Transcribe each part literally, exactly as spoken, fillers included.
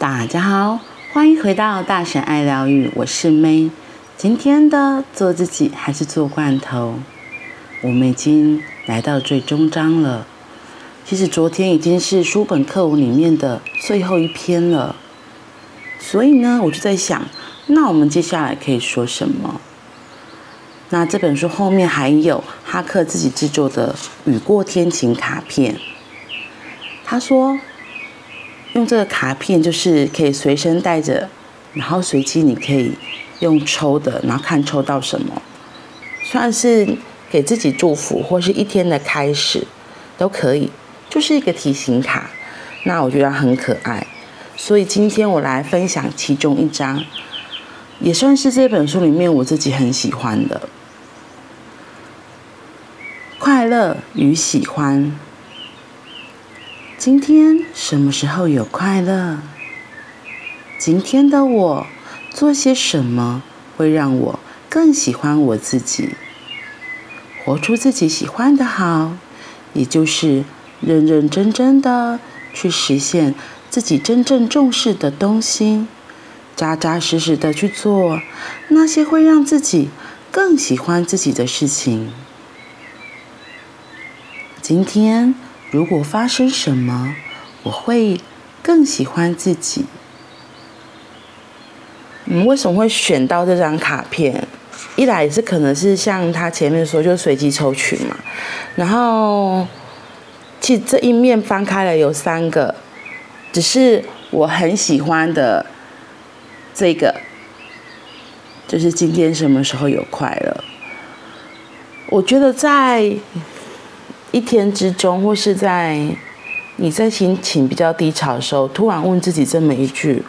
大家好，欢迎回到大神爱疗愈，我是 梅。 今天的做自己还是做罐头，我们已经来到最终章了。其实昨天已经是书本课文里面的最后一篇了，所以呢，我就在想，那我们接下来可以说什么？那这本书后面还有哈克自己制作的雨过天晴卡片，他说。 用这个卡片就是可以随身带着，然后随机你可以用抽的，然后看抽到什么，算是给自己祝福或是一天的开始都可以，就是一个提醒卡。那我觉得很可爱，所以今天我来分享其中一张，也算是这本书里面我自己很喜欢的。快乐与喜欢。 今天什么时候有快乐？今天的我做些什么会让我更喜欢我自己？活出自己喜欢的好，也就是认认真真的去实现自己真正重视的东西，扎扎实实的去做那些会让自己更喜欢自己的事情。今天。 如果发生什么，我会更喜欢自己。嗯，为什么会选到这张卡片？一来也是可能是像他前面说，就随机抽取嘛。然后，其实这一面翻开了有三个，只是我很喜欢的这个，就是今天什么时候有快乐？我觉得在。 一天之中，或是在你在心情比较低潮的时候，突然问自己这么一句，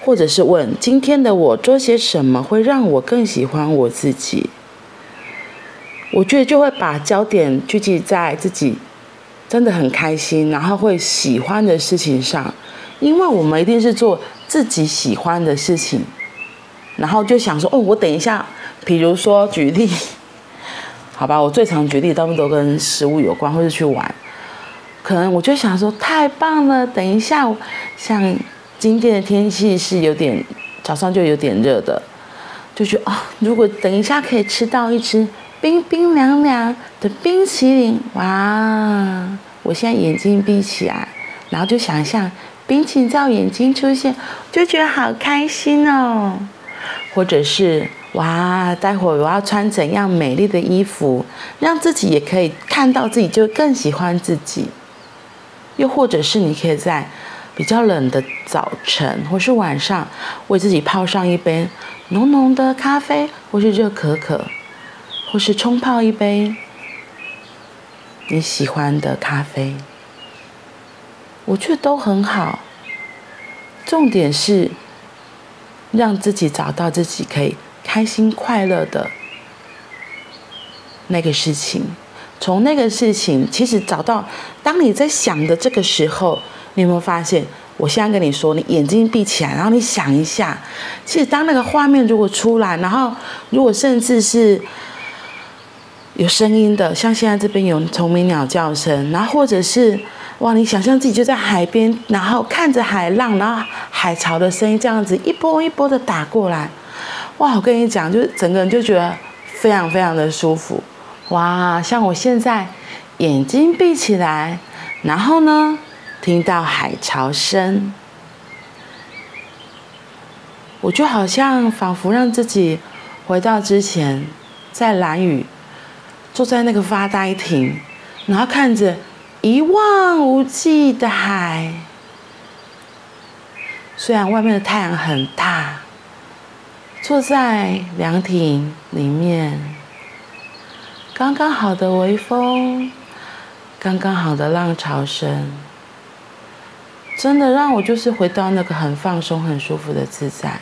或者是问今天的我做些什么会让我更喜欢我自己？我觉得就会把焦点聚集在自己真的很开心，然后会喜欢的事情上，因为我们一定是做自己喜欢的事情，然后就想说哦，我等一下，比如说举例。 好吧，我最常举例大部分都跟食物有关，或是去玩。可能我就想说，太棒了！等一下，像今天的天气是有点早上就有点热的，就觉得哦，如果等一下可以吃到一只冰冰凉凉的冰淇淋，哇！我现在眼睛闭起来，然后就想象冰淇淋在我眼睛出现，就觉得好开心哦。或者是。 哇，待会我要穿怎样美丽的衣服，让自己也可以看到自己，就更喜欢自己。又或者是你可以在比较冷的早晨或是晚上，为自己泡上一杯浓浓的咖啡，或是热可可，或是冲泡一杯你喜欢的咖啡。我觉得都很好，重点是让自己找到自己可以。 开心快乐的那个事情，从那个事情其实找到。当你在想的这个时候，你有没有发现？我现在跟你说，你眼睛闭起来，然后你想一下。其实当那个画面如果出来，然后如果甚至是有声音的，像现在这边有虫鸣鸟叫声，然后或者是哇，你想象自己就在海边，然后看着海浪，然后海潮的声音这样子一波一波的打过来。 哇，我跟你讲，就是整个人就觉得非常非常的舒服。哇，像我现在眼睛闭起来，然后呢，听到海潮声，我就好像仿佛让自己回到之前，在兰屿坐在那个发呆亭，然后看着一望无际的海。虽然外面的太阳很大。 坐在凉亭里面，刚刚好的微风，刚刚好的浪潮声，真的让我就是回到那个很放松、很舒服的自在。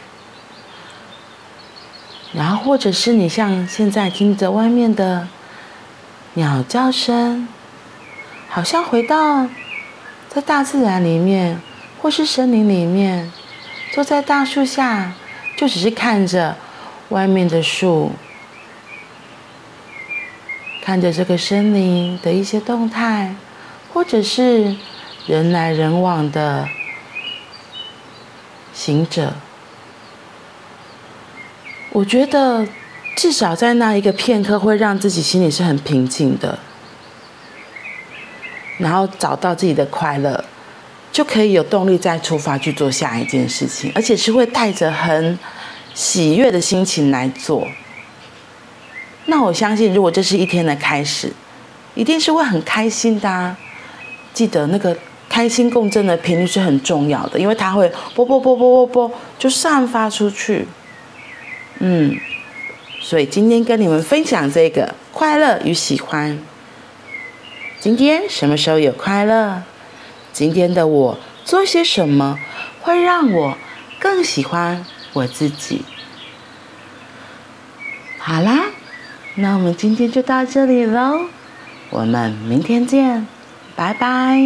然后，或者是你像现在听着外面的鸟叫声，好像回到在大自然里面，或是森林里面，坐在大树下。 就只是看着外面的树，看着这个森林的一些动态，或者是人来人往的行者。我觉得至少在那一个片刻会让自己心里是很平静的，然后找到自己的快乐，就可以有动力再出发去做下一件事情，而且是会带着很喜悦的心情来做。那我相信如果这是一天的开始，一定是会很开心的啊。记得那个开心共振的频率是很重要的，因为它会啵啵啵啵啵啵就散发出去。嗯，所以今天跟你们分享这个快乐与喜欢。今天什么时候有快乐？今天的我做些什么会让我更喜欢我自己？好啦，那我们今天就到这里咯，我们明天见，拜拜。